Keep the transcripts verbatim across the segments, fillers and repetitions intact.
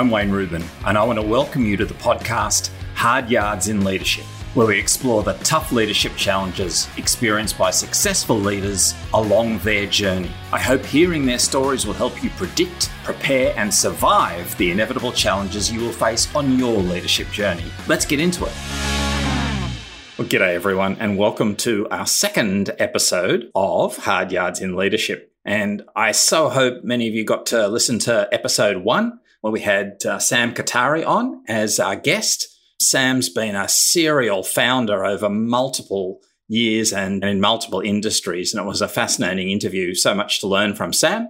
I'm Wayne Rubin, and I want to welcome you to the podcast Hard Yards in Leadership, where we explore the tough leadership challenges experienced by successful leaders along their journey. I hope hearing their stories will help you predict, prepare, and survive the inevitable challenges you will face on your leadership journey. Let's get into it. Well, g'day everyone, and welcome to our second episode of Hard Yards in Leadership. And I so hope many of you got to listen to episode one, where we had uh, Sam Katari on as our guest. Sam's been a serial founder over multiple years and in multiple industries, and it was a fascinating interview. So much to learn from Sam.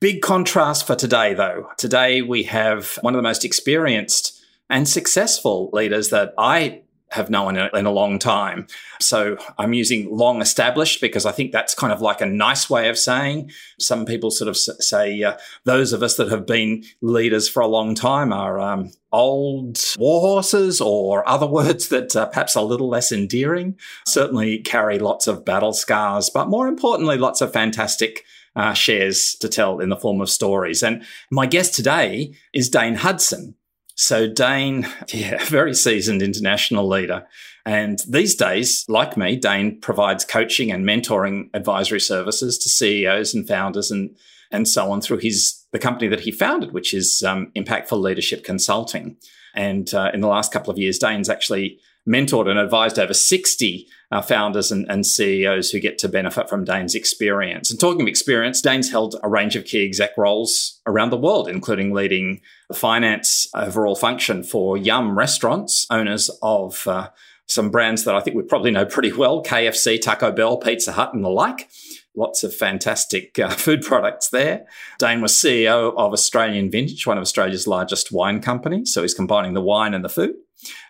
Big contrast for today, though. Today we have one of the most experienced and successful leaders that I have known in a long time. So I'm using long established because I think that's kind of like a nice way of saying. Some people sort of say uh, those of us that have been leaders for a long time are um, old war horses, or other words that uh, perhaps are a little less endearing, certainly carry lots of battle scars, but more importantly, lots of fantastic uh, shares to tell in the form of stories. And my guest today is Dane Hudson. So Dane, yeah, very seasoned international leader. And these days, like me, Dane provides coaching and mentoring advisory services to C E Os and founders and and so on through his the company that he founded, which is um, Impactful Leadership Consulting. And uh, in the last couple of years, Dane's actually mentored and advised over sixty uh, founders and, and C E Os who get to benefit from Dane's experience. And talking of experience, Dane's held a range of key exec roles around the world, including leading the finance overall function for Yum! Restaurants, owners of uh, some brands that I think we probably know pretty well, K F C, Taco Bell, Pizza Hut and the like. Lots of fantastic uh, food products there. Dane was C E O of Australian Vintage, one of Australia's largest wine companies. So he's combining the wine and the food.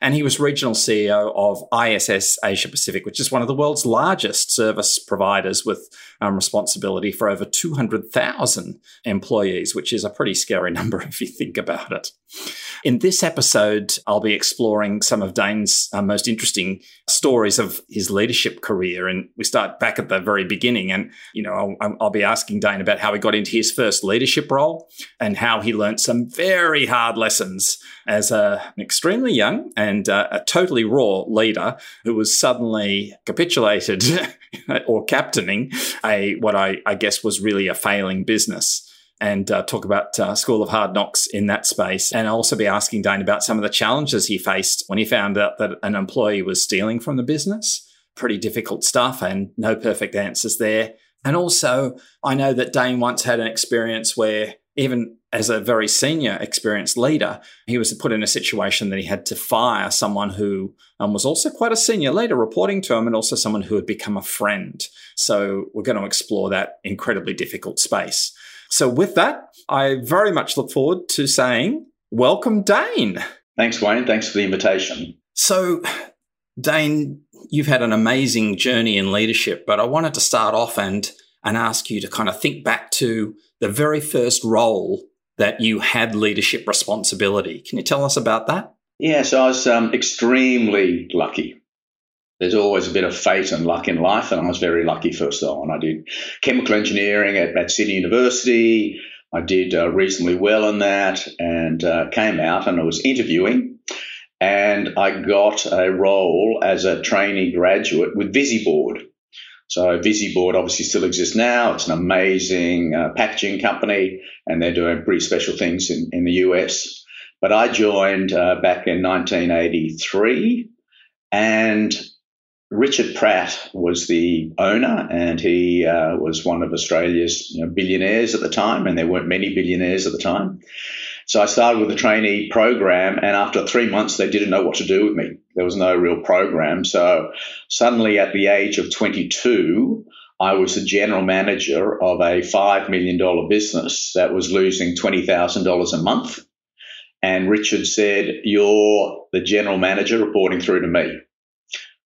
And he was regional C E O of I S S Asia Pacific, which is one of the world's largest service providers, with um, responsibility for over two hundred thousand employees, which is a pretty scary number if you think about it. In this episode, I'll be exploring some of Dane's uh, most interesting stories of his leadership career. And we start back at the very beginning. And, you know, I'll, I'll be asking Dane about how he got into his first leadership role and how he learnt some very hard lessons as a, an extremely young and uh, a totally raw leader who was suddenly capitulated or captaining a what I, I guess was really a failing business, and uh, talk about uh, School of Hard Knocks in that space. And I'll also be asking Dane about some of the challenges he faced when he found out that an employee was stealing from the business. Pretty difficult stuff and no perfect answers there. And also, I know that Dane once had an experience where even as a very senior, experienced leader, he was put in a situation that he had to fire someone who um, was also quite a senior leader reporting to him, and also someone who had become a friend. So we're going to explore that incredibly difficult space. So with that, I very much look forward to saying, welcome, Dane. Thanks, Wayne. Thanks for the invitation. So, Dane, you've had an amazing journey in leadership, but I wanted to start off and and ask you to kind of think back to the very first role that you had leadership responsibility. Can you tell us about that? Yeah, so I was um, extremely lucky. There's always a bit of fate and luck in life, and I was very lucky first on. I did chemical engineering at, at Sydney University. I did uh, reasonably well in that, and uh, came out and I was interviewing, and I got a role as a trainee graduate with Visy Board. So Visy Board obviously still exists now. It's an amazing uh, packaging company, and they're doing pretty special things in, in the U S. But I joined uh, back in nineteen eighty-three, and Richard Pratt was the owner, and he uh, was one of Australia's you know, billionaires at the time, and there weren't many billionaires at the time. So I started with a trainee program, and after three months, they didn't know what to do with me. There was no real program. So suddenly at the age of twenty-two, I was the general manager of a five million dollars business that was losing twenty thousand dollars a month. And Richard said, "You're the general manager reporting through to me."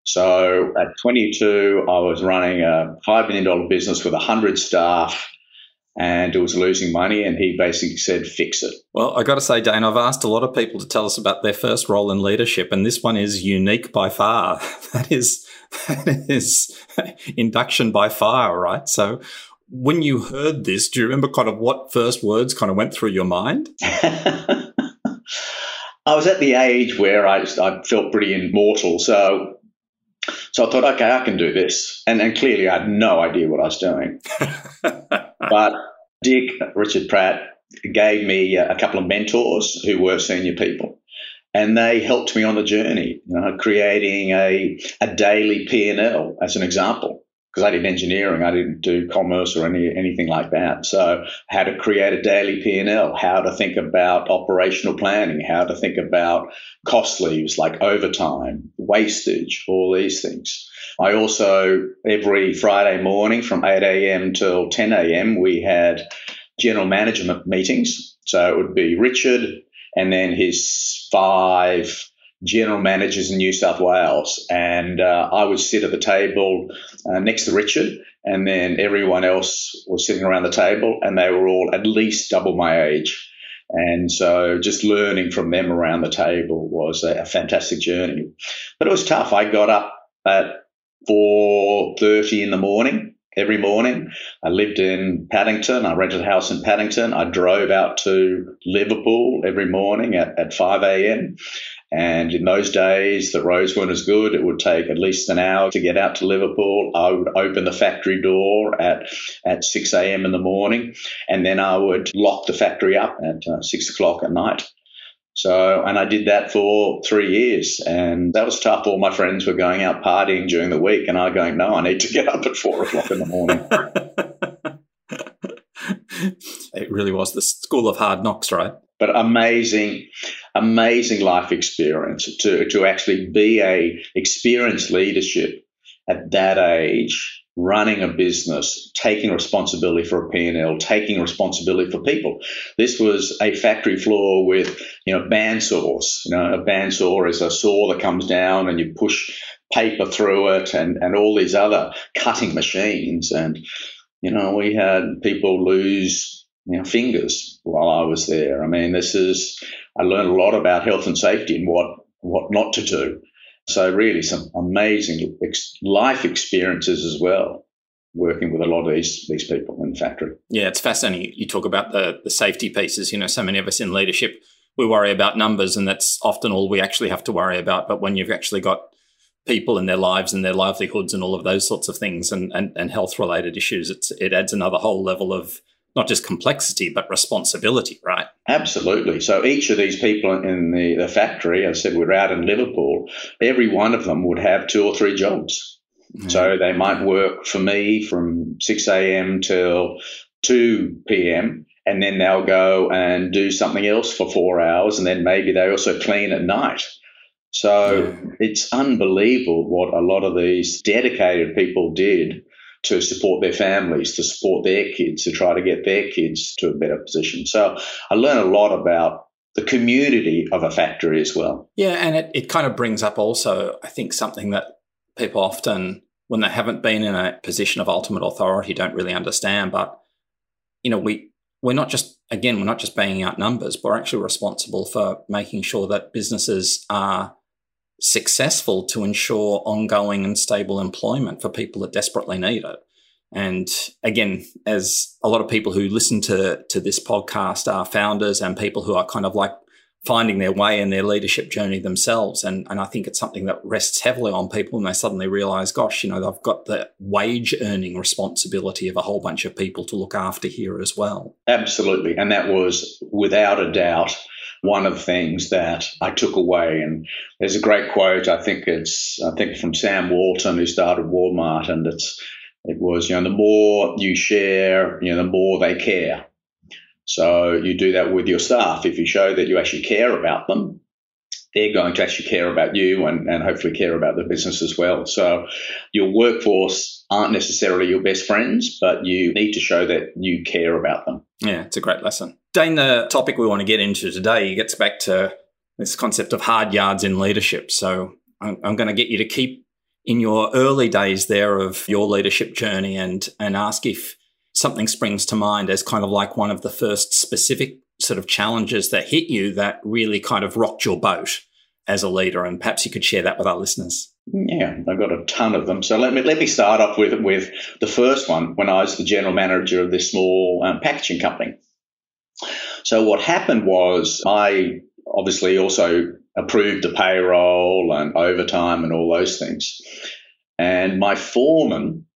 So at twenty-two, I was running a five million dollars business with one hundred staff, and it was losing money, and he basically said, "Fix it." Well, I got to say, Dane, I've asked a lot of people to tell us about their first role in leadership, and this one is unique by far. That is, that is induction by fire, right? So when you heard this, do you remember kind of what first words kind of went through your mind? I was at the age where I just, I felt pretty immortal. So so I thought, okay, I can do this. And and clearly I had no idea what I was doing. But Dick, Richard Pratt, gave me a couple of mentors who were senior people. And they helped me on the journey, you know, creating a, a daily P and L as an example, because I did engineering, I didn't do commerce or any anything like that. So how to create a daily P and L, how to think about operational planning, how to think about cost levers like overtime, wastage, all these things. I also, every Friday morning from eight a.m. till ten a.m., we had general management meetings. So it would be Richard, and then his five general managers in New South Wales. And uh, I would sit at the table uh, next to Richard, and then everyone else was sitting around the table, and they were all at least double my age. And so just learning from them around the table was a, a fantastic journey. But it was tough. I got up at four thirty in the morning, every morning. I lived in Paddington. I rented a house in Paddington. I drove out to Liverpool every morning at, at five a.m. And in those days, the roads weren't as good. It would take at least an hour to get out to Liverpool. I would open the factory door at, at six a.m. in the morning, and then I would lock the factory up at uh, six o'clock at night. So, and I did that for three years, and that was tough. All my friends were going out partying during the week, and I was going, no, I need to get up at four o'clock in the morning. It really was the school of hard knocks, right? But amazing, amazing life experience to, to actually be a experienced leadership at that age, running a business, taking responsibility for a P and L, taking responsibility for people. This was a factory floor with, you know, bandsaws. You know, a bandsaw is a saw that comes down and you push paper through it, and, and all these other cutting machines. And, you know, we had people lose, you know, fingers while I was there. I mean, this is, I learned a lot about health and safety and what, what not to do. So really some amazing ex- life experiences as well, working with a lot of these, these people in the factory. Yeah, it's fascinating. You talk about the, the safety pieces. You know, so many of us in leadership, we worry about numbers, and that's often all we actually have to worry about. But when you've actually got people and their lives and their livelihoods and all of those sorts of things, and, and, and health-related issues, it's, it adds another whole level of not just complexity, but responsibility, right? Absolutely. So each of these people in the, the factory, as I said, we're out in Liverpool, every one of them would have two or three jobs. Mm-hmm. So they might work for me from six a.m. till two p.m., and then they'll go and do something else for four hours, and then maybe they also clean at night. So yeah. It's unbelievable what a lot of these dedicated people did to support their families, to support their kids, to try to get their kids to a better position. So I learned a lot about the community of a factory as well. Yeah, and it, it kind of brings up also, I think, something that people often, when they haven't been in a position of ultimate authority, don't really understand. But, you know, we, we're not just, again, we're not just banging out numbers, but we're actually responsible for making sure that businesses are successful to ensure ongoing and stable employment for people that desperately need it. And again, as a lot of people who listen to, to this podcast are founders and people who are kind of like finding their way in their leadership journey themselves. And, and I think it's something that rests heavily on people when they suddenly realise, gosh, you know, they've got the wage earning responsibility of a whole bunch of people to look after here as well. Absolutely. And that was without a doubt one of the things that I took away. And there's a great quote, I think it's I think from Sam Walton, who started Walmart, and it's it was, you know, the more you share, you know, the more they care. So you do that with your staff. If you show that you actually care about them, they're going to actually care about you and, and hopefully care about the business as well. So your workforce aren't necessarily your best friends, but you need to show that you care about them. Yeah, it's a great lesson. Dane, the topic we want to get into today gets back to this concept of hard yards in leadership. So I'm, I'm going to get you to keep in your early days there of your leadership journey and and ask if something springs to mind as kind of like one of the first specific sort of challenges that hit you that really kind of rocked your boat as a leader, and perhaps you could share that with our listeners. Yeah, I've got a ton of them. So let me let me start off with, with the first one, when I was the general manager of this small um, packaging company. So what happened was I obviously also approved the payroll and overtime and all those things. And my foreman,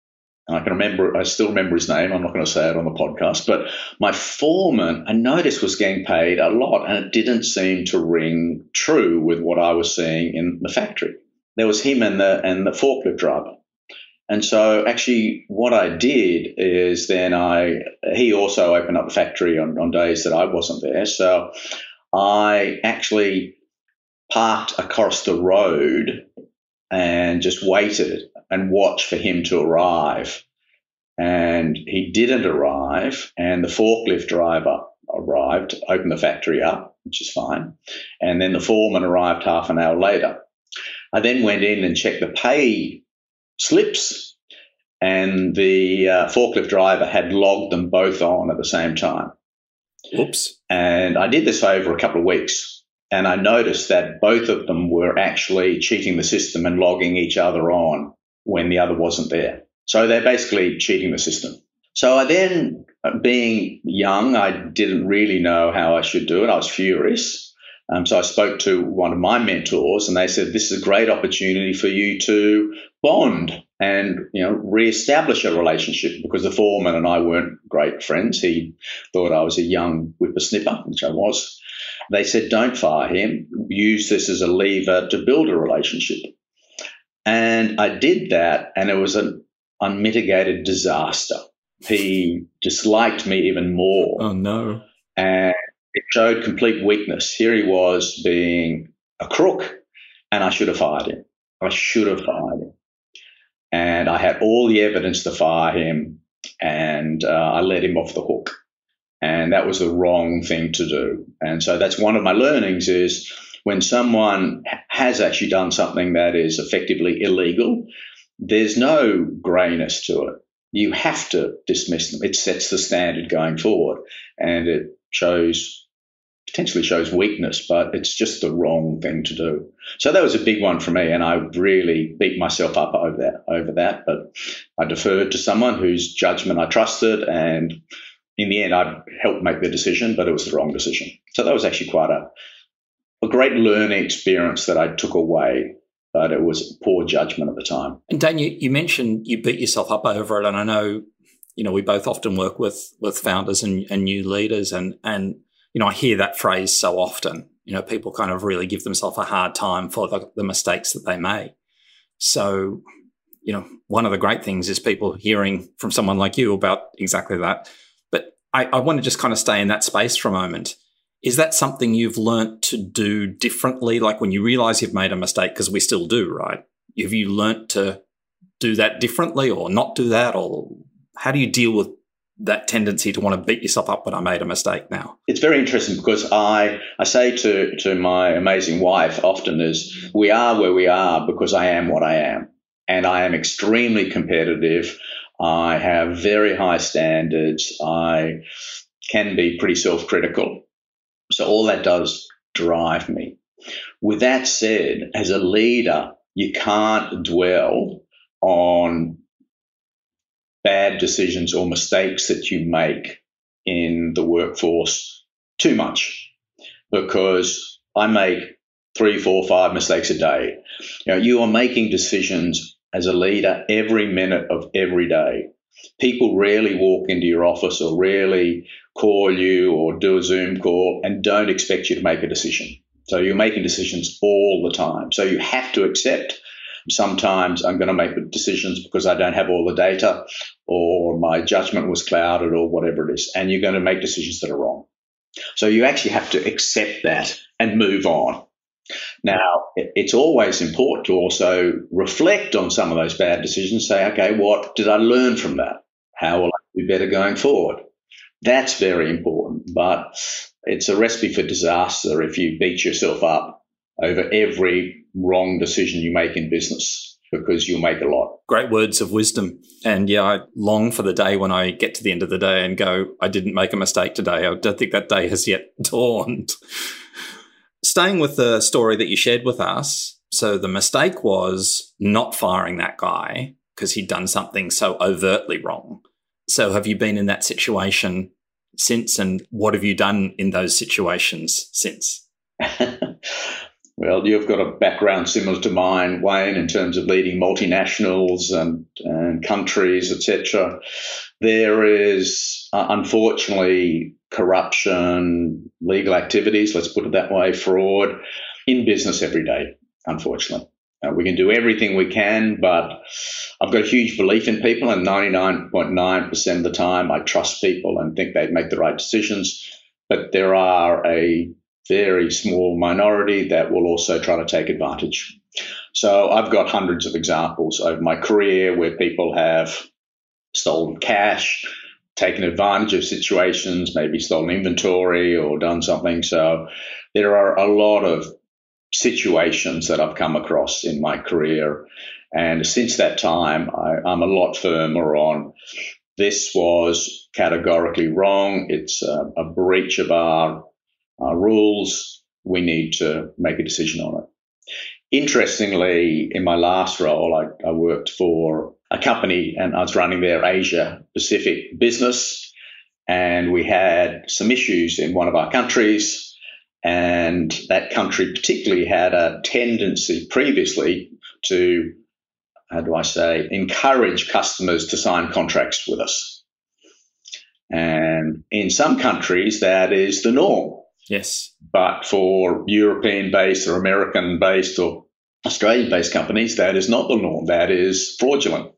and I can remember, I still remember his name, I'm not going to say it on the podcast, but my foreman, I noticed, was getting paid a lot, and it didn't seem to ring true with what I was seeing in the factory. There was him and the and the forklift driver. And so actually what I did is then I he also opened up the factory on, on days that I wasn't there. So I actually parked across the road and just waited and watched for him to arrive. And he didn't arrive, and the forklift driver arrived, opened the factory up, which is fine. And then the foreman arrived half an hour later. I then went in and checked the pay slips, and the uh, forklift driver had logged them both on at the same time. Oops. And I did this over a couple of weeks, and I noticed that both of them were actually cheating the system and logging each other on when the other wasn't there. So they're basically cheating the system. So I then, being young, I didn't really know how I should do it. I was furious. Um, so I spoke to one of my mentors, and they said, this is a great opportunity for you to bond and, you know, reestablish a relationship, because the foreman and I weren't great friends. He thought I was a young whippersnipper, which I was. They said, don't fire him. Use this as a lever to build a relationship. And I did that, and it was an unmitigated disaster. He disliked me even more. Oh, no. And it showed complete weakness. Here he was being a crook, and I should have fired him. I should have fired him. And I had all the evidence to fire him, and uh, I let him off the hook. And that was the wrong thing to do. And so that's one of my learnings is when someone has actually done something that is effectively illegal, there's no grayness to it. You have to dismiss them. It sets the standard going forward, and it shows potentially shows weakness, but it's just the wrong thing to do. So that was a big one for me, and I really beat myself up over that. Over that, but I deferred to someone whose judgment I trusted, and in the end, I helped make the decision, but it was the wrong decision. So that was actually quite a a great learning experience that I took away, but it was poor judgment at the time. And Dane, you, you mentioned you beat yourself up over it, and I know, you know, we both often work with with founders and, and new leaders, and and you know, I hear that phrase so often. You know, people kind of really give themselves a hard time for the, the mistakes that they make. So, you know, one of the great things is people hearing from someone like you about exactly that. But I, I want to just kind of stay in that space for a moment. Is that something you've learnt to do differently? Like when you realise you've made a mistake, because we still do, right? Have you learnt to do that differently or not do that? Or how do you deal with that tendency to want to beat yourself up when I made a mistake now? It's very interesting, because I, I say to, to my amazing wife often is, we are where we are because I am what I am. And I am extremely competitive. I have very high standards. I can be pretty self-critical. So all that does drive me. With that said, as a leader, you can't dwell on bad decisions or mistakes that you make in the workforce too much, because I make three, four, five mistakes a day. You know, you are making decisions as a leader every minute of every day. People rarely walk into your office or rarely call you or do a Zoom call and don't expect you to make a decision. So you're making decisions all the time. So you have to accept sometimes I'm going to make decisions because I don't have all the data, or my judgment was clouded, or whatever it is, and you're going to make decisions that are wrong. So you actually have to accept that and move on. Now, it's always important to also reflect on some of those bad decisions, say, okay, what did I learn from that? How will I be better going forward? That's very important, but it's a recipe for disaster if you beat yourself up over every wrong decision you make in business, because you'll make a lot. Great words of wisdom. And yeah, I long for the day when I get to the end of the day and go, I didn't make a mistake today. I don't think that day has yet dawned. Staying with the story that you shared with us, so the mistake was not firing that guy because he'd done something so overtly wrong. So have you been in that situation since, and what have you done in those situations since? Well, you've got a background similar to mine, Wayne, in terms of leading multinationals and, and countries, et cetera. There is, uh, unfortunately, corruption, legal activities, let's put it that way, fraud, in business every day, unfortunately. Uh, we can do everything we can, but I've got a huge belief in people, and ninety-nine point nine percent of the time I trust people and think they make the right decisions. But there are a very small minority that will also try to take advantage. So I've got hundreds of examples over my career where people have stolen cash, taken advantage of situations, maybe stolen inventory or done something. So there are a lot of situations that I've come across in my career. And since that time, I, I'm a lot firmer on this was categorically wrong. It's a, a breach of our Uh, rules, we need to make a decision on it. Interestingly, in my last role, I, I worked for a company and I was running their Asia Pacific business, and we had some issues in one of our countries, and that country particularly had a tendency previously to, how do I say, encourage customers to sign contracts with us. And in some countries, that is the norm. Yes. But for European-based or American-based or Australian-based companies, that is not the norm. That is fraudulent.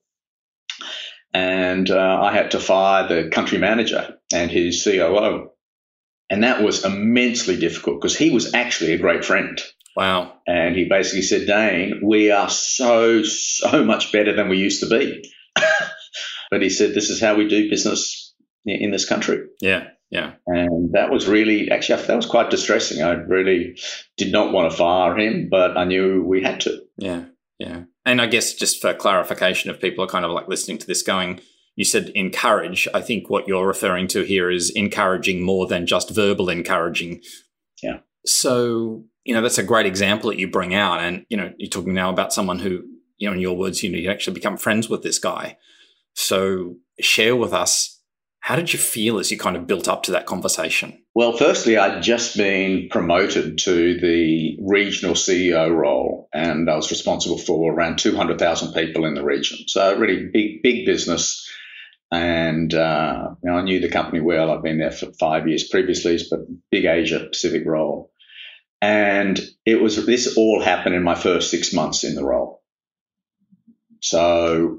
And uh, I had to fire the country manager and his C O O. And that was immensely difficult because he was actually a great friend. Wow. And he basically said, Dane, we are so, so much better than we used to be. But he said, this is how we do business in this country. Yeah. Yeah. And that was really, actually, that was quite distressing. I really did not want to fire him, but I knew we had to. Yeah. Yeah. And I guess just for clarification, if people are kind of like listening to this going, you said encourage. I think what you're referring to here is encouraging more than just verbal encouraging. Yeah. So, you know, that's a great example that you bring out. And, you know, you're talking now about someone who, you know, in your words, you know, you actually become friends with this guy. So share with us, how did you feel as you kind of built up to that conversation? Well, firstly, I'd just been promoted to the regional C E O role, and I was responsible for around two hundred thousand people in the region. So really big, big business. And uh, you know, I knew the company well. I've been there for five years previously, but big Asia Pacific role. And it was this all happened in my first six months in the role. So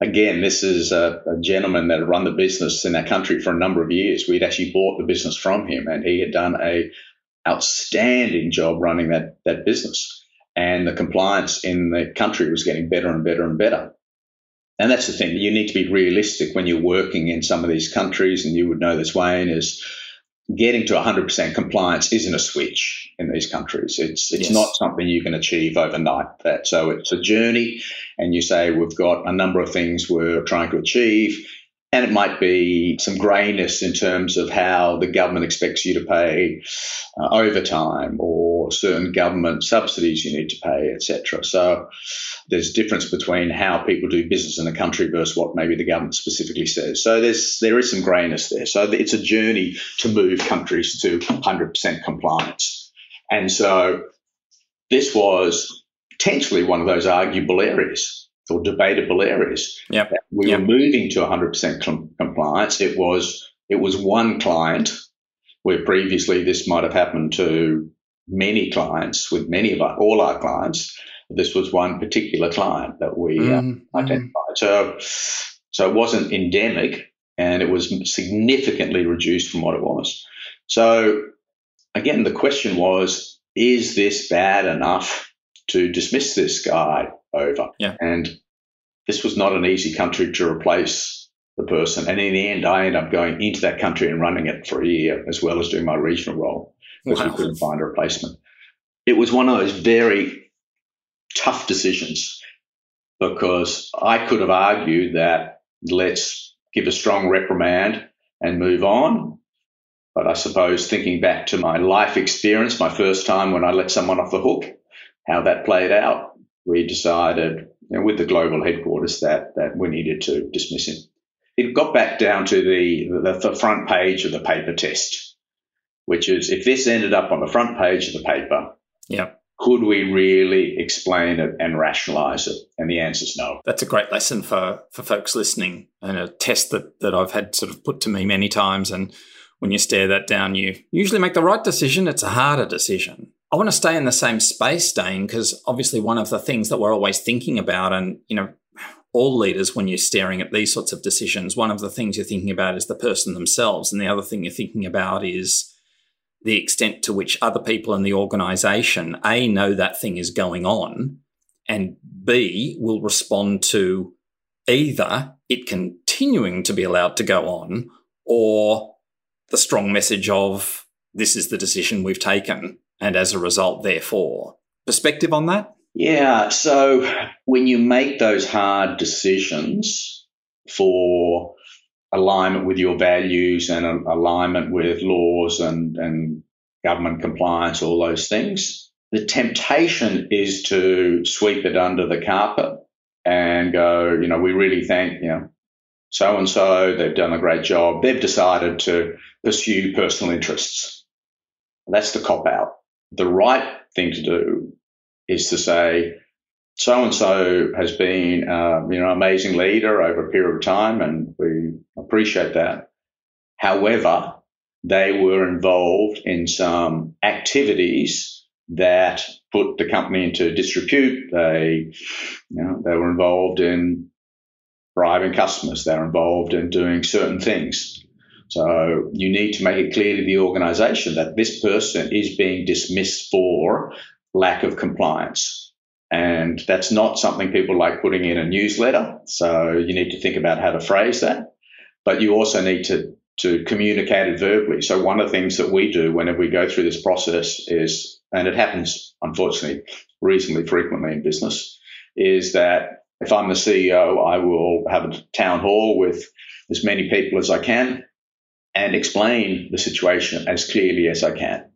again, this is a, a gentleman that had run the business in that country for a number of years. We'd actually bought the business from him, and he had done a outstanding job running that, that business. And the compliance in the country was getting better and better and better. And that's the thing. You need to be realistic when you're working in some of these countries, and you would know this, Wayne, is getting to one hundred percent compliance isn't a switch in these countries. It's it's yes. not something you can achieve overnight. That So it's a journey, and you say we've got a number of things we're trying to achieve, and it might be some grayness in terms of how the government expects you to pay uh, overtime or certain government subsidies you need to pay, et cetera. So there's a difference between how people do business in the country versus what maybe the government specifically says. So there's there is some grayness there. So it's a journey to move countries to one hundred percent compliance. And so this was potentially one of those arguable areas or debatable areas. Yep. We yep. were moving to one hundred percent com- compliance. It was it was one client where previously this might have happened to many clients with many of our, all our clients. This was one particular client that we mm, uh, identified. Mm. So, so it wasn't endemic, and it was significantly reduced from what it was. So, again, the question was, is this bad enough to dismiss this guy over? Yeah. And this was not an easy country to replace the person. And in the end, I ended up going into that country and running it for a year, as well as doing my regional role, because wow. we couldn't find a replacement. It was one of those very tough decisions, because I could have argued that let's give a strong reprimand and move on. But I suppose thinking back to my life experience, my first time when I let someone off the hook, how that played out, we decided, you know, with the global headquarters that that we needed to dismiss him. It got back down to the, the, the front page of the paper test. which is if this ended up on the front page of the paper, yeah, could we really explain it and rationalise it? And the answer is no. That's a great lesson for, for folks listening, and a test that, that I've had sort of put to me many times. And when you stare that down, you usually make the right decision. It's a harder decision. I want to stay in the same space, Dane, because obviously one of the things that we're always thinking about, and, you know, all leaders, when you're staring at these sorts of decisions, one of the things you're thinking about is the person themselves. And the other thing you're thinking about is the extent to which other people in the organisation, A, know that thing is going on, and B, will respond to either it continuing to be allowed to go on or the strong message of this is the decision we've taken and as a result, therefore. Perspective on that? Yeah. So when you make those hard decisions for alignment with your values and alignment with laws and, and government compliance, all those things, the temptation is to sweep it under the carpet and go, you know, we really thank, you know, so-and-so, they've done a great job. They've decided to pursue personal interests. That's the cop-out. The right thing to do is to say, so-and-so has been uh, you know, an amazing leader over a period of time, and we appreciate that. However, they were involved in some activities that put the company into disrepute. They, you know, they were involved in bribing customers. They're involved in doing certain things. So you need to make it clear to the organisation that this person is being dismissed for lack of compliance. And that's not something people like putting in a newsletter. So you need to think about how to phrase that. But you also need to, to communicate it verbally. So one of the things that we do whenever we go through this process is, and it happens, unfortunately, reasonably frequently in business, is that if I'm the C E O, I will have a town hall with as many people as I can and explain the situation as clearly as I can.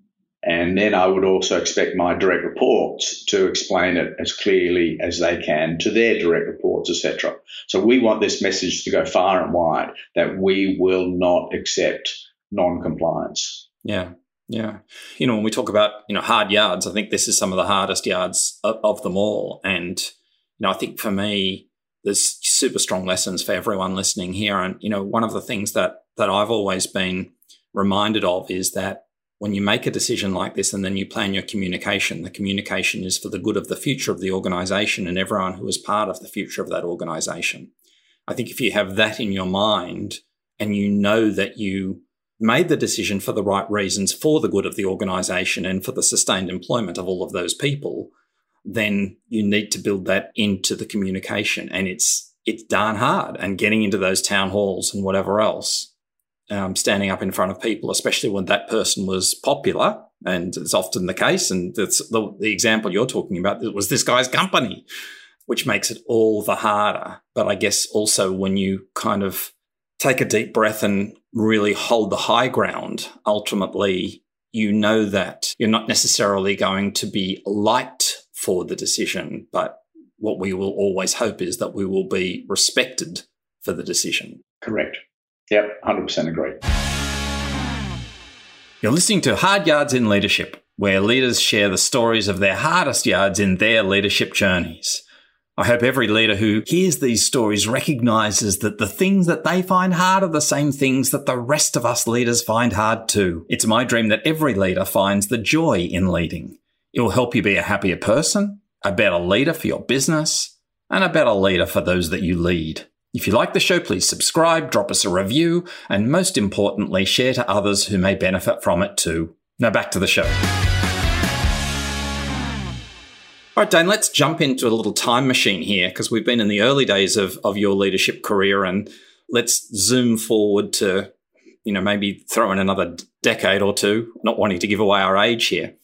And then I would also expect my direct reports to explain it as clearly as they can to their direct reports, et cetera. So we want this message to go far and wide that we will not accept non-compliance. Yeah, yeah. You know, when we talk about, you know, hard yards, I think this is some of the hardest yards of, of them all. And you know, I think for me, there's super strong lessons for everyone listening here. And, you know, one of the things that that I've always been reminded of is that when you make a decision like this and then you plan your communication, the communication is for the good of the future of the organisation and everyone who is part of the future of that organisation. I think if you have that in your mind and you know that you made the decision for the right reasons for the good of the organisation and for the sustained employment of all of those people, then you need to build that into the communication. And it's it's darn hard. And getting into those town halls and whatever else, um, standing up in front of people, especially when that person was popular, and it's often the case, and that's the, the example you're talking about, it was this guy's company, which makes it all the harder. But I guess also when you kind of take a deep breath and really hold the high ground, ultimately you know that you're not necessarily going to be liked for the decision, but what we will always hope is that we will be respected for the decision. Correct. Yep, one hundred percent agree. You're listening to Hard Yards in Leadership, where leaders share the stories of their hardest yards in their leadership journeys. I hope every leader who hears these stories recognises that the things that they find hard are the same things that the rest of us leaders find hard too. It's my dream that every leader finds the joy in leading. It will help you be a happier person, a better leader for your business, and a better leader for those that you lead. If you like the show, please subscribe, drop us a review, and most importantly, share to others who may benefit from it too. Now back to the show. All right, Dane, let's jump into a little time machine here because we've been in the early days of, of your leadership career, and let's zoom forward to, you know, maybe throw in another decade or two, not wanting to give away our age here.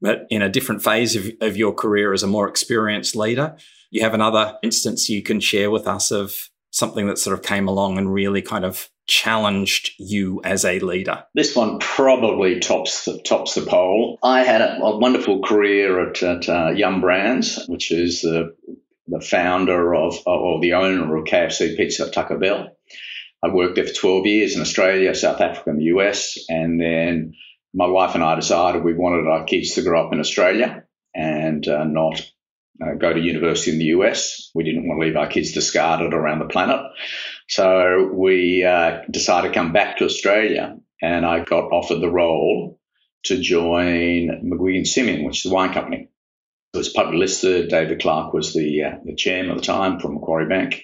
But in a different phase of, of your career as a more experienced leader, you have another instance you can share with us of something that sort of came along and really kind of challenged you as a leader. This one probably tops the, tops the poll. I had a, a wonderful career at, at uh, Yum! Brands, which is the, the founder of or the owner of K F C, Pizza Hut, Taco Bell. I worked there for twelve years in Australia, South Africa and the U S, and then my wife and I decided we wanted our kids to grow up in Australia and uh, not uh, go to university in the U S. We didn't want to leave our kids discarded around the planet. So we uh, decided to come back to Australia, and I got offered the role to join McGuigan Simeon, which is the wine company. It was publicly listed. David Clark was the, uh, the chairman at the time from Macquarie Bank.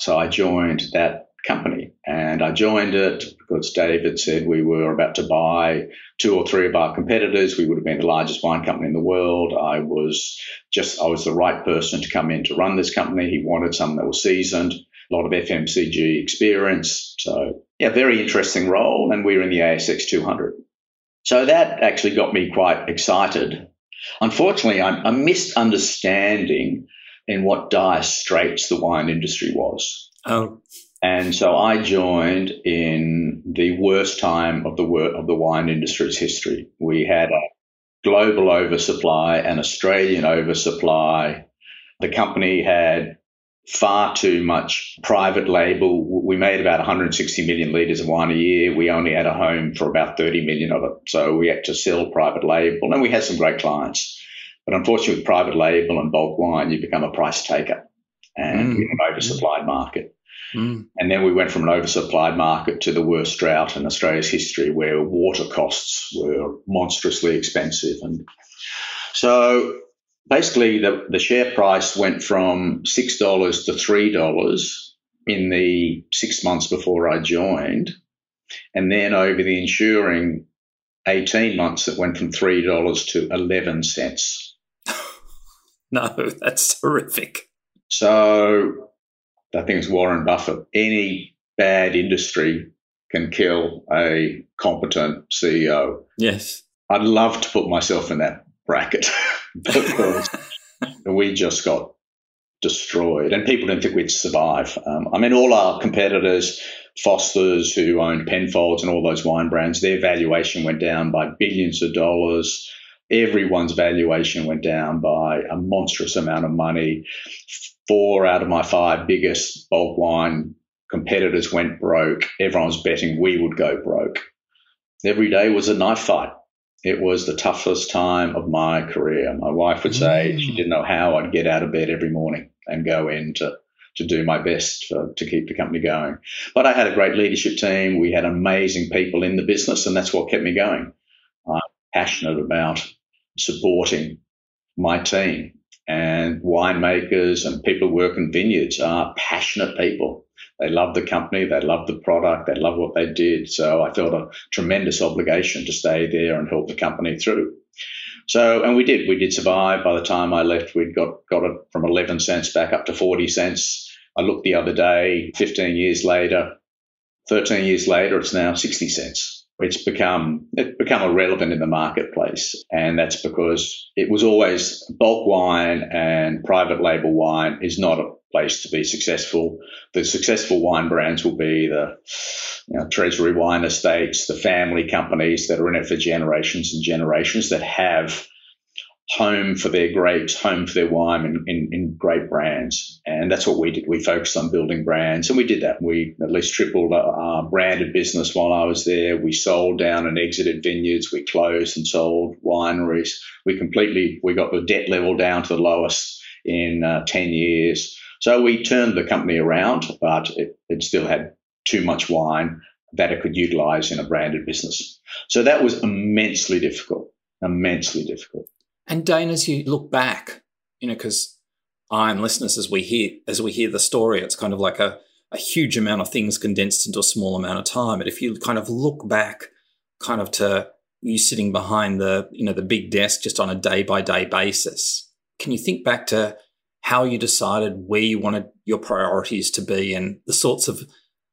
So I joined that company, and I joined it because David said we were about to buy two or three of our competitors. We would have been the largest wine company in the world. I was just, I was the right person to come in to run this company. He wanted someone that was seasoned, a lot of F M C G experience. So yeah, very interesting role. And we were in the A S X two hundred. So that actually got me quite excited. Unfortunately, I'm, I'm misunderstanding in what dire straits the wine industry was. Oh. And so I joined in the worst time of the wor- of the wine industry's history. We had a global oversupply and Australian oversupply. The company had far too much private label. We made about one hundred sixty million litres of wine a year. We only had a home for about thirty million of it. So we had to sell private label, and we had some great clients. But unfortunately, with private label and bulk wine, you become a price taker, and mm. we had an oversupplied market. Mm. And then we went from an oversupplied market to the worst drought in Australia's history, where water costs were monstrously expensive. And so basically, the, the share price went from six dollars to three dollars in the six months before I joined. And then over the ensuing eighteen months, it went from three dollars to eleven cents. No, that's terrific. So I think it's Warren Buffett. Any bad industry can kill a competent C E O. Yes. I'd love to put myself in that bracket. Because we just got destroyed, and people didn't think we'd survive. Um, I mean, all our competitors, Foster's, who owned Penfolds and all those wine brands, their valuation went down by billions of dollars. Everyone's valuation went down by a monstrous amount of money. Four out of my five biggest bulk wine competitors went broke. Everyone was betting we would go broke. Every day was a knife fight. It was the toughest time of my career. My wife would say mm. she didn't know how I'd get out of bed every morning and go in to, to do my best for, to keep the company going. But I had a great leadership team. We had amazing people in the business, and that's what kept me going. I'm passionate about supporting my team, and winemakers and people who work in vineyards are passionate people. They love the company, they love the product, they love what they did. So I felt a tremendous obligation to stay there and help the company through. So, and we did. We did survive. By the time I left, we'd got, got it from eleven cents back up to forty cents. I looked the other day, fifteen years later, thirteen years later, it's now sixty cents. It's become it's become irrelevant in the marketplace, and that's because it was always bulk wine and private label wine is not a place to be successful. The successful wine brands will be the you know, Treasury Wine Estates, the family companies that are in it for generations and generations, that have home for their grapes, home for their wine in, in, in great brands. And that's what we did. We focused on building brands, and we did that. We at least tripled our, our branded business while I was there. We sold down and exited vineyards. We closed and sold wineries. We completely, we got the debt level down to the lowest in uh, ten years. So we turned the company around, but it, it still had too much wine that it could utilize in a branded business. So that was immensely difficult, immensely difficult. And Dane, as you look back, you know, because I and listeners, as we hear as we hear the story, it's kind of like a, a huge amount of things condensed into a small amount of time. And if you kind of look back, kind of to you sitting behind the you know the big desk just on a day by day basis, can you think back to how you decided where you wanted your priorities to be and the sorts of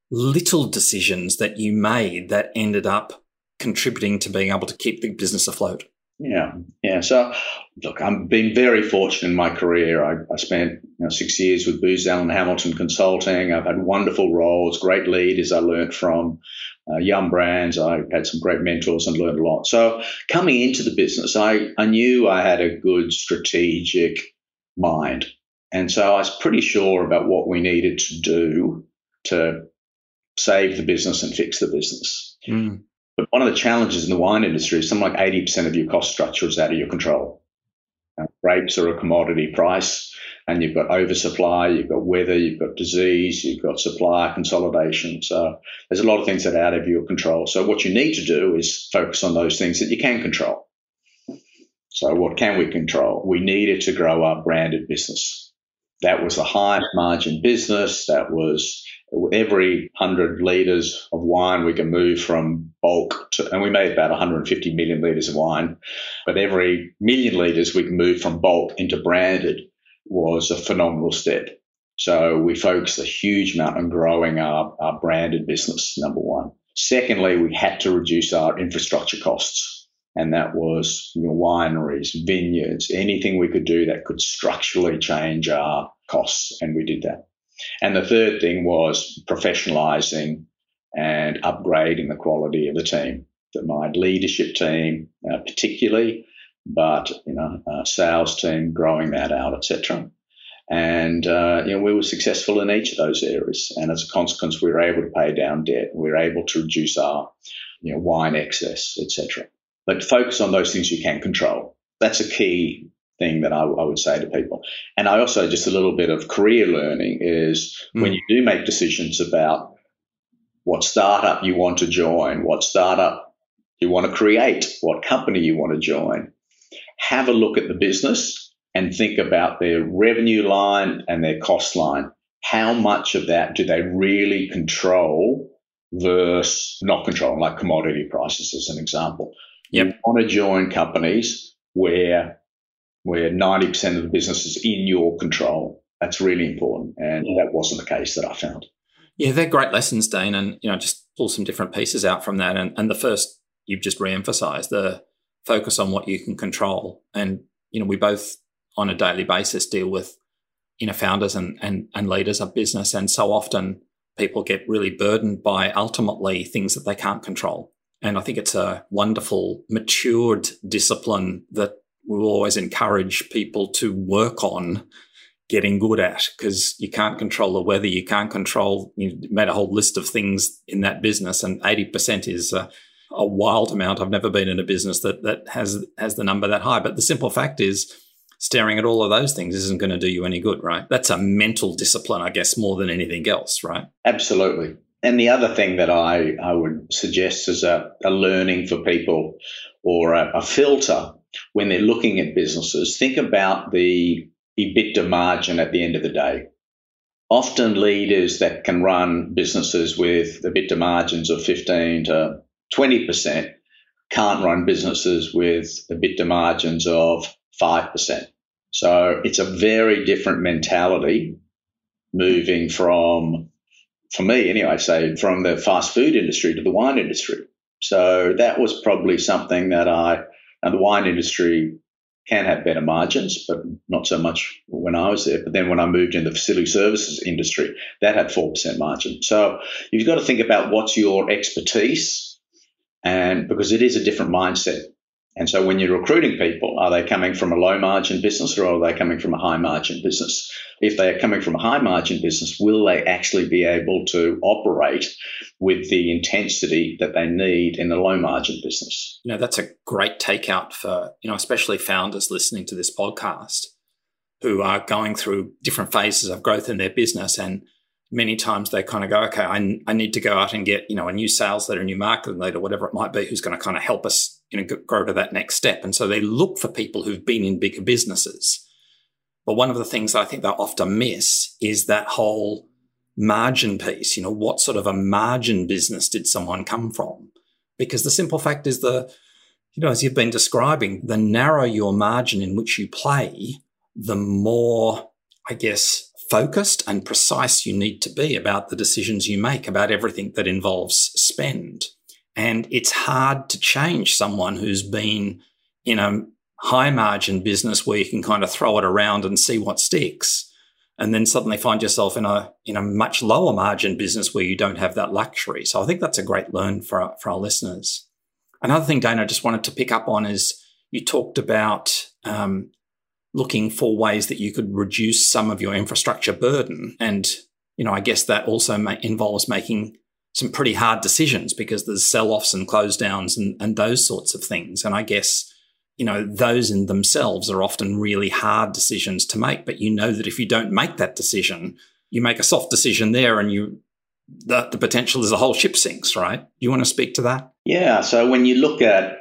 little decisions that you made that ended up contributing to being able to keep the business afloat? Yeah, yeah. So, look, I've been very fortunate in my career. I, I spent you know, six years with Booz Allen Hamilton Consulting. I've had wonderful roles, great leaders I learned from, uh, Yum! Brands. I had some great mentors and learned a lot. So coming into the business, I, I knew I had a good strategic mind. And so I was pretty sure about what we needed to do to save the business and fix the business. Mm. But one of the challenges in the wine industry is something like eighty percent of your cost structure is out of your control. Uh, grapes are a commodity price, and you've got oversupply, you've got weather, you've got disease, you've got supplier consolidation. So there's a lot of things that are out of your control. So what you need to do is focus on those things that you can control. So what can we control? We needed to grow our branded business. That was the highest margin business. That was every one hundred litres of wine we can move from bulk to, and we made about one hundred fifty million litres of wine, but every million litres we can move from bulk into branded was a phenomenal step. So we focused a huge amount on growing our, our branded business, number one. Secondly, we had to reduce our infrastructure costs. And that was, you know, wineries, vineyards, anything we could do that could structurally change our costs, and we did that. And the third thing was professionalising and upgrading the quality of the team, my leadership team uh, particularly, but, you know, uh, sales team, growing that out, et cetera. And, uh, you know, we were successful in each of those areas. And as a consequence, we were able to pay down debt. We were able to reduce our, you know, wine excess, et cetera. But focus on those things you can control. That's a key thing that I, I would say to people. And I also, just a little bit of career learning is mm. when you do make decisions about what startup you want to join, what startup you want to create, what company you want to join, have a look at the business and think about their revenue line and their cost line. How much of that do they really control versus not controlling, like commodity prices as an example? Yep. You want to join companies where where ninety percent of the business is in your control. That's really important, and that wasn't the case that I found. Yeah, they're great lessons, Dane, and you know, just pull some different pieces out from that. And, and the first you've just re-emphasised, the focus on what you can control. And you know, we both on a daily basis deal with you know founders and and, and leaders of business, and so often people get really burdened by ultimately things that they can't control. And I think it's a wonderful, matured discipline that we will always encourage people to work on getting good at, because you can't control the weather, you can't control, you made a whole list of things in that business, and eighty percent is a, a wild amount. I've never been in a business that that has, has the number that high. But the simple fact is staring at all of those things isn't going to do you any good, right? That's a mental discipline, I guess, more than anything else, right? Absolutely. And the other thing that I, I would suggest is a, a learning for people, or a, a filter when they're looking at businesses. Think about the EBITDA margin at the end of the day. Often leaders that can run businesses with EBITDA margins of fifteen to twenty percent can't run businesses with EBITDA margins of five percent. So it's a very different mentality moving from, for me anyway, say from the fast food industry to the wine industry. So that was probably something that I, and the wine industry can have better margins, but not so much when I was there. But then when I moved into the facility services industry, that had four percent margin. So you've got to think about what's your expertise, and because it is a different mindset. And so when you're recruiting people, are they coming from a low margin business, or are they coming from a high margin business? If they are coming from a high margin business, will they actually be able to operate with the intensity that they need in a low margin business? You know, that's a great takeout for, you know, especially founders listening to this podcast who are going through different phases of growth in their business. And many times they kind of go, okay, I, I need to go out and get, you know, a new sales leader, a new marketing leader, whatever it might be, who's going to kind of help us, you know, grow to that next step. And so they look for people who've been in bigger businesses. But one of the things I think they'll often miss is that whole margin piece. You know, what sort of a margin business did someone come from? Because the simple fact is the, you know, as you've been describing, the narrower your margin in which you play, the more, I guess, focused and precise you need to be about the decisions you make, about everything that involves spend. And it's hard to change someone who's been in a high-margin business where you can kind of throw it around and see what sticks, and then suddenly find yourself in a in a much lower-margin business where you don't have that luxury. So I think that's a great learn for our, for our listeners. Another thing, Dane, I just wanted to pick up on is you talked about um, looking for ways that you could reduce some of your infrastructure burden, and you know I guess that also ma- involves making some pretty hard decisions because there's sell-offs and close downs and, and those sorts of things. And I guess, you know, those in themselves are often really hard decisions to make, but you know that if you don't make that decision, you make a soft decision there and you the, the potential is the whole ship sinks, right? You want to speak to that? Yeah. So when you look at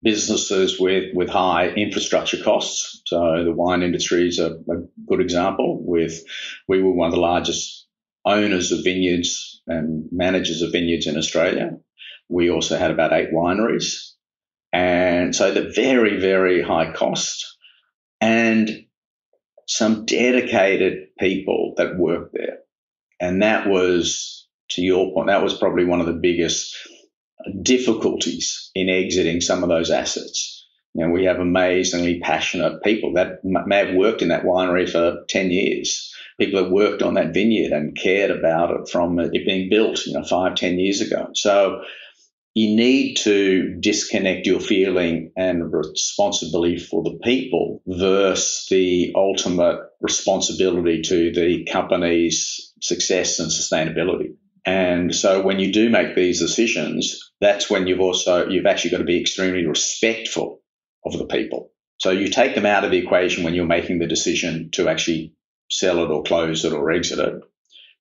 businesses with, with high infrastructure costs, so the wine industry is a, a good example. With we were one of the largest owners of vineyards and managers of vineyards in Australia. We also had about eight wineries. And so the very, very high cost and some dedicated people that worked there. And that was, to your point, that was probably one of the biggest difficulties in exiting some of those assets. You know, we have amazingly passionate people that may have worked in that winery for ten years, people that worked on that vineyard and cared about it from it being built, you know, five, ten years ago. So you need to disconnect your feeling and responsibility for the people versus the ultimate responsibility to the company's success and sustainability. And so when you do make these decisions, that's when you've also you've actually got to be extremely respectful of the people. So you take them out of the equation when you're making the decision to actually sell it or close it or exit it.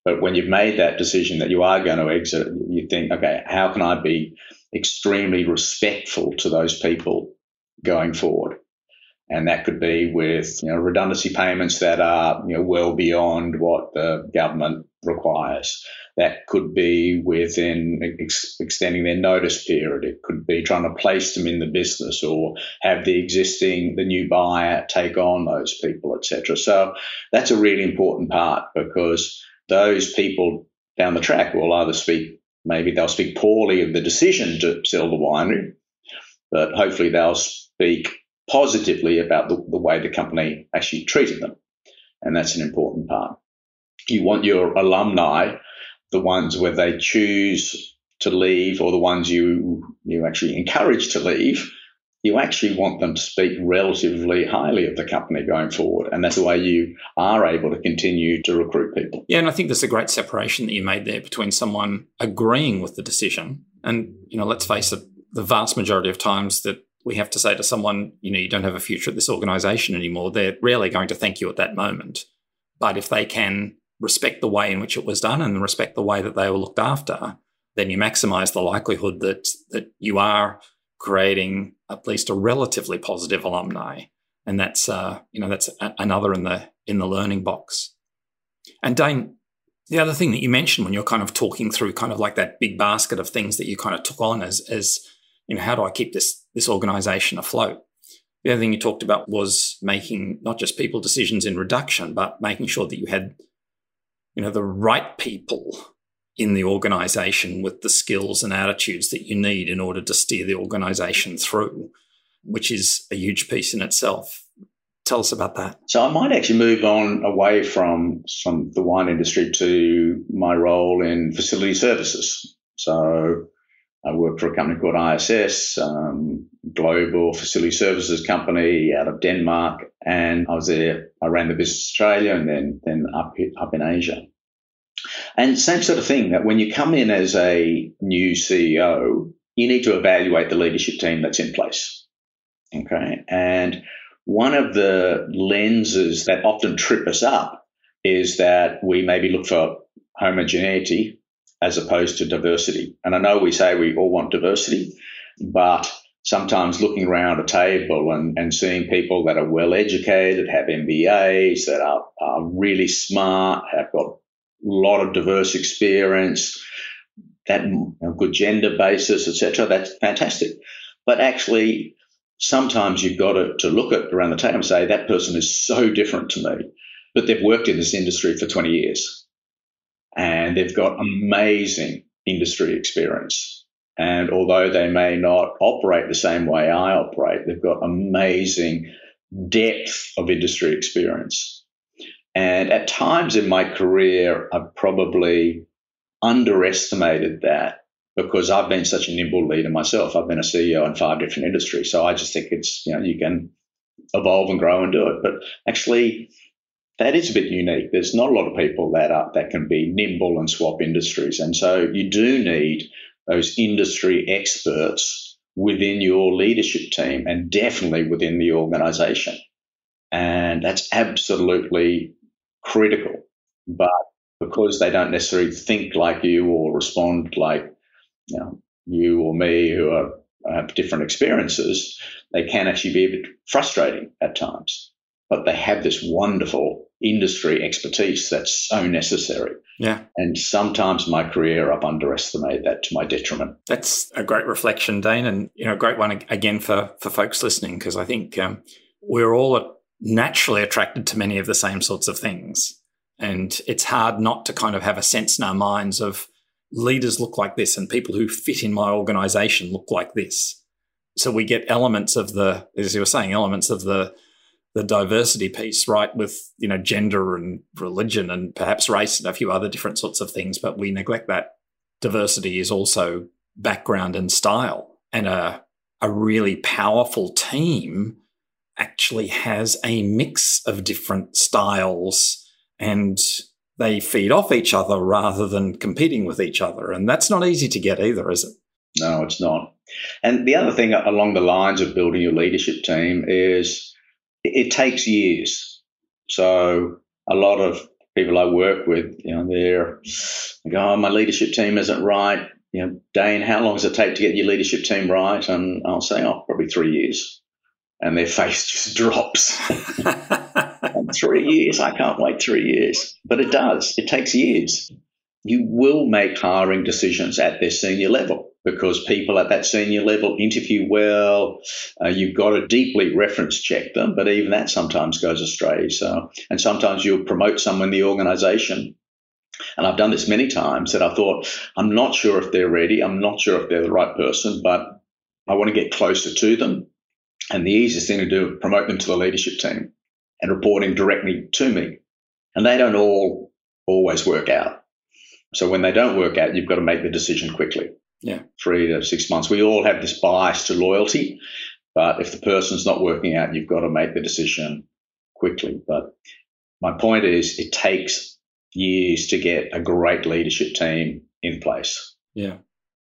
But when you've made that decision that you are going to exit, you think, okay, how can I be extremely respectful to those people going forward? And that could be with, you know, redundancy payments that are, you know, well beyond what the government requires. That could be within ex- extending their notice period. It could be trying to place them in the business or have the existing, the new buyer take on those people, et cetera. So that's a really important part because those people down the track will either speak, maybe they'll speak poorly of the decision to sell the winery, but hopefully they'll speak positively about the, the way the company actually treated them. And that's an important part. You want your alumni, the ones where they choose to leave or the ones you, you actually encourage to leave, you actually want them to speak relatively highly of the company going forward. And that's the way you are able to continue to recruit people. Yeah, and I think there's a great separation that you made there between someone agreeing with the decision. And, you know, let's face it, the vast majority of times that we have to say to someone, you know, you don't have a future at this organisation anymore, they're rarely going to thank you at that moment. But if they can respect the way in which it was done and respect the way that they were looked after, then you maximise the likelihood that that you are creating at least a relatively positive alumni, and that's uh, you know that's a- another in the in the learning box. And Dane, the other thing that you mentioned when you're kind of talking through kind of like that big basket of things that you kind of took on as as you know how do I keep this this organisation afloat? The other thing you talked about was making not just people decisions in reduction, but making sure that you had you know the right people in the organisation with the skills and attitudes that you need in order to steer the organisation through, which is a huge piece in itself. Tell us about that. So I might actually move on away from, from the wine industry to my role in facility services. So I work for a company called I S S, um, global facility services company out of Denmark, and I was there. I ran the business in Australia and then then up up in Asia. And same sort of thing, that when you come in as a new C E O, you need to evaluate the leadership team that's in place, okay? And one of the lenses that often trip us up is that we maybe look for homogeneity as opposed to diversity. And I know we say we all want diversity, but sometimes looking around a table and, and seeing people that are well-educated, have M B As, that are, are really smart, have got lot of diverse experience, that a good gender basis, et cetera. That's fantastic. But actually, sometimes you've got to, to look at around the table and say, that person is so different to me, but they've worked in this industry for twenty years and they've got amazing industry experience. And although they may not operate the same way I operate, they've got amazing depth of industry experience. And at times in my career, I've probably underestimated that because I've been such a nimble leader myself. I've been a C E O in five different industries. So I just think it's, you know, you can evolve and grow and do it. But actually, that is a bit unique. There's not a lot of people that are, that can be nimble and swap industries. And so you do need those industry experts within your leadership team and definitely within the organization. And that's absolutely critical. But because they don't necessarily think like you or respond like, you know, you or me who are, have different experiences, they can actually be a bit frustrating at times. But they have this wonderful industry expertise that's so necessary. Yeah. And sometimes my career, I've underestimated that to my detriment. That's a great reflection, Dane, and you know, a great one again for, for folks listening, because I think um, we're all naturally attracted to many of the same sorts of things. And it's hard not to kind of have a sense in our minds of leaders look like this and people who fit in my organisation look like this. So we get elements of the, as you were saying, elements of the the diversity piece, right, with, you know, gender and religion and perhaps race and a few other different sorts of things, but we neglect that diversity is also background and style. And a, a really powerful team actually has a mix of different styles and they feed off each other rather than competing with each other. And that's not easy to get either, is it? No, it's not. And the other thing along the lines of building your leadership team is it takes years. So a lot of people I work with, you know, they're like, oh, my leadership team isn't right. You know, Dane, how long does it take to get your leadership team right? And I'll say, oh, probably three years. And their face just drops. Three years, I can't wait three years. But it does. It takes years. You will make hiring decisions at their senior level because people at that senior level interview well. Uh, you've got to deeply reference check them, but even that sometimes goes astray. So, and sometimes you'll promote someone in the organisation. And I've done this many times that I thought, I'm not sure if they're ready. I'm not sure if they're the right person, but I want to get closer to them. And the easiest thing to do is promote them to the leadership team and reporting directly to me. And they don't all always work out. So when they don't work out, you've got to make the decision quickly. Yeah. Three to six months. We all have this bias to loyalty, but if the person's not working out, you've got to make the decision quickly. But my point is it takes years to get a great leadership team in place. Yeah.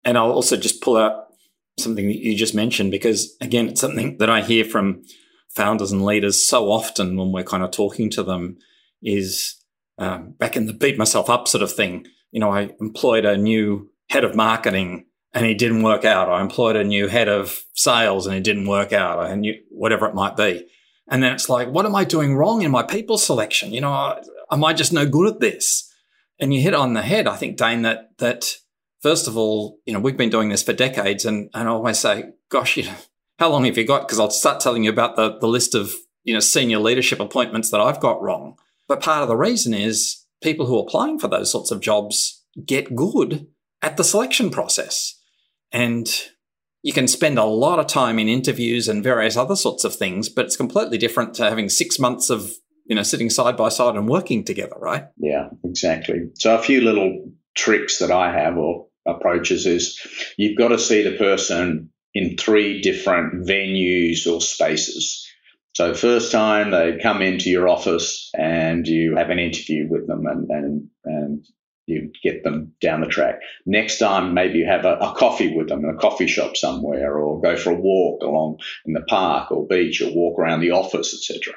And I'll also just pull out something that you just mentioned because, again, it's something that I hear from founders and leaders so often when we're kind of talking to them is um, back in the beat myself up sort of thing. You know, I employed a new head of marketing and he didn't work out. I employed a new head of sales and it didn't work out. I knew whatever it might be. And then it's like, what am I doing wrong in my people selection? You know, am I just no good at this? And you hit on the head, I think, Dane, that, that first of all, you know, we've been doing this for decades and, and I always say, gosh, you know, how long have you got? Because I'll start telling you about the, the list of, you know, senior leadership appointments that I've got wrong. But part of the reason is people who are applying for those sorts of jobs get good at the selection process. And you can spend a lot of time in interviews and various other sorts of things, but it's completely different to having six months of, you know, sitting side by side and working together, right? Yeah, exactly. So a few little tricks that I have or approaches is you've got to see the person in three different venues or spaces. So first time they come into your office and you have an interview with them and, and, and you get them down the track. Next time, maybe you have a, a coffee with them in a coffee shop somewhere or go for a walk along in the park or beach or walk around the office, et cetera.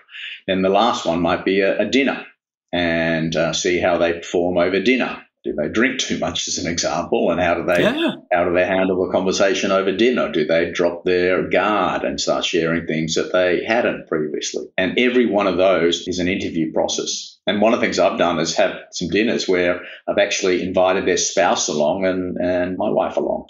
Then the last one might be a, a dinner and uh, see how they perform over dinner. Do they drink too much, as an example, and how do they yeah. how do they handle a conversation over dinner? Do they drop their guard and start sharing things that they hadn't previously? And every one of those is an interview process. And one of the things I've done is have some dinners where I've actually invited their spouse along and, and my wife along.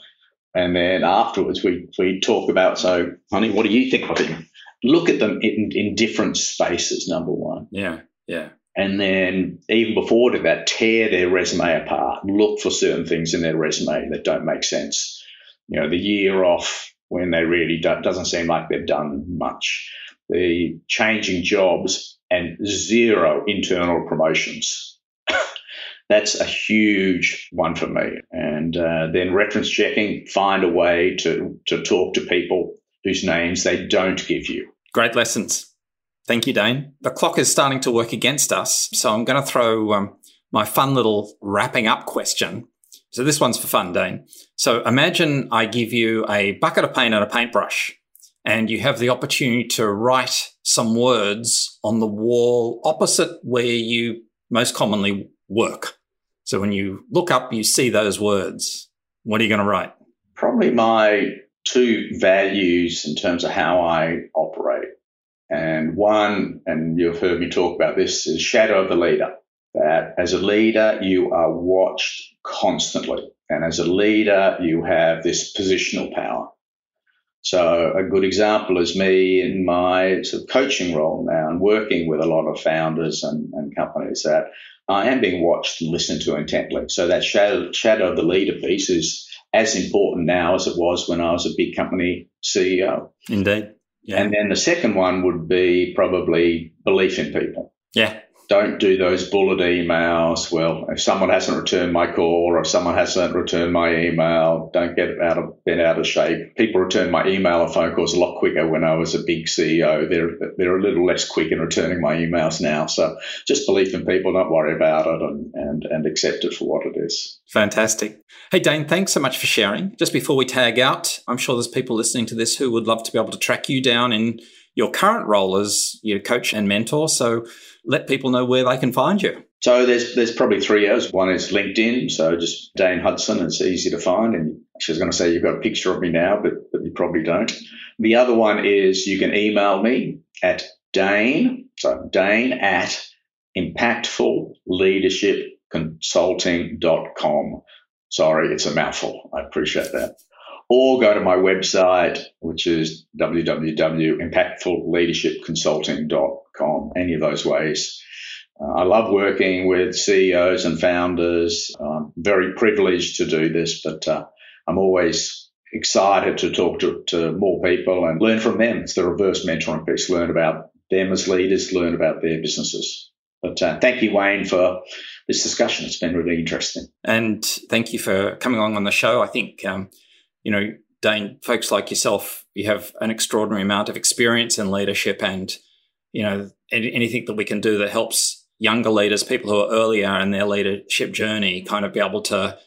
And then afterwards we, we talk about, so, honey, what do you think of him? Look at them in, in different spaces, number one. Yeah, yeah. And then even before to that, tear their resume apart, look for certain things in their resume that don't make sense. You know, the year off when they really don't, doesn't seem like they've done much. The changing jobs and zero internal promotions. That's a huge one for me. And uh, then reference checking, find a way to, to talk to people whose names they don't give you. Great lessons. Thank you, Dane. The clock is starting to work against us, so I'm going to throw um, my fun little wrapping up question. So this one's for fun, Dane. So imagine I give you a bucket of paint and a paintbrush, and you have the opportunity to write some words on the wall opposite where you most commonly work. So when you look up, you see those words. What are you going to write? Probably my two values in terms of how I operate. And one, and you've heard me talk about this, is shadow of the leader. That as a leader, you are watched constantly. And as a leader, you have this positional power. So a good example is me in my sort of coaching role now and working with a lot of founders and, and companies that I am being watched and listened to intently. So that shadow, shadow of the leader piece is as important now as it was when I was a big company C E O. Indeed. Yeah. And then the second one would be probably belief in people. Yeah. Don't do those bullet emails. Well, if someone hasn't returned my call or if someone hasn't returned my email, don't get out of bent out of shape. People return my email and phone calls a lot quicker when I was a big C E O. They're they're a little less quick in returning my emails now. So just believe in people, don't worry about it and, and, and accept it for what it is. Fantastic. Hey, Dane, thanks so much for sharing. Just before we tag out, I'm sure there's people listening to this who would love to be able to track you down in your current role as your coach and mentor. So let people know where they can find you. So there's there's probably three areas. One is LinkedIn. So just Dane Hudson. It's easy to find. And she was going to say you've got a picture of me now, but, but you probably don't. The other one is you can email me at Dane. So Dane at impactful leadership consulting dot com. Sorry, it's a mouthful. I appreciate that. Or go to my website, which is w w w dot impactful leadership consulting dot com, any of those ways. Uh, I love working with C E Os and founders. I'm very privileged to do this, but uh, I'm always excited to talk to, to more people and learn from them. It's the reverse mentoring piece, learn about them as leaders, learn about their businesses. But uh, thank you, Wayne, for this discussion. It's been really interesting. And thank you for coming along on the show. I think... Um, You know, Dane, folks like yourself, you have an extraordinary amount of experience in leadership and, you know, anything that we can do that helps younger leaders, people who are earlier in their leadership journey, kind of be able to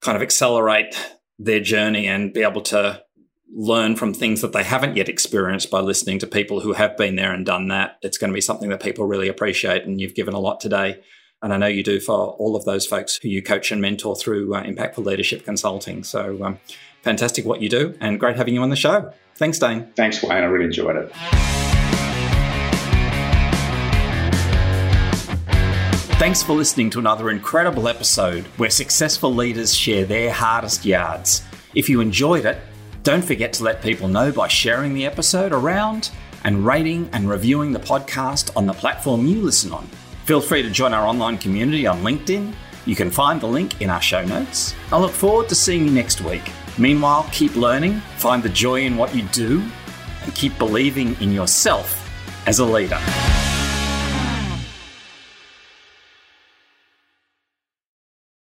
kind of accelerate their journey and be able to learn from things that they haven't yet experienced by listening to people who have been there and done that. It's going to be something that people really appreciate, and you've given a lot today. And I know you do for all of those folks who you coach and mentor through uh, Impactful Leadership Consulting. So, um, fantastic what you do and great having you on the show. Thanks, Dane. Thanks, Wayne. I really enjoyed it. Thanks for listening to another incredible episode where successful leaders share their hardest yards. If you enjoyed it, don't forget to let people know by sharing the episode around and rating and reviewing the podcast on the platform you listen on. Feel free to join our online community on LinkedIn. You can find the link in our show notes. I look forward to seeing you next week. Meanwhile, keep learning, find the joy in what you do, and keep believing in yourself as a leader.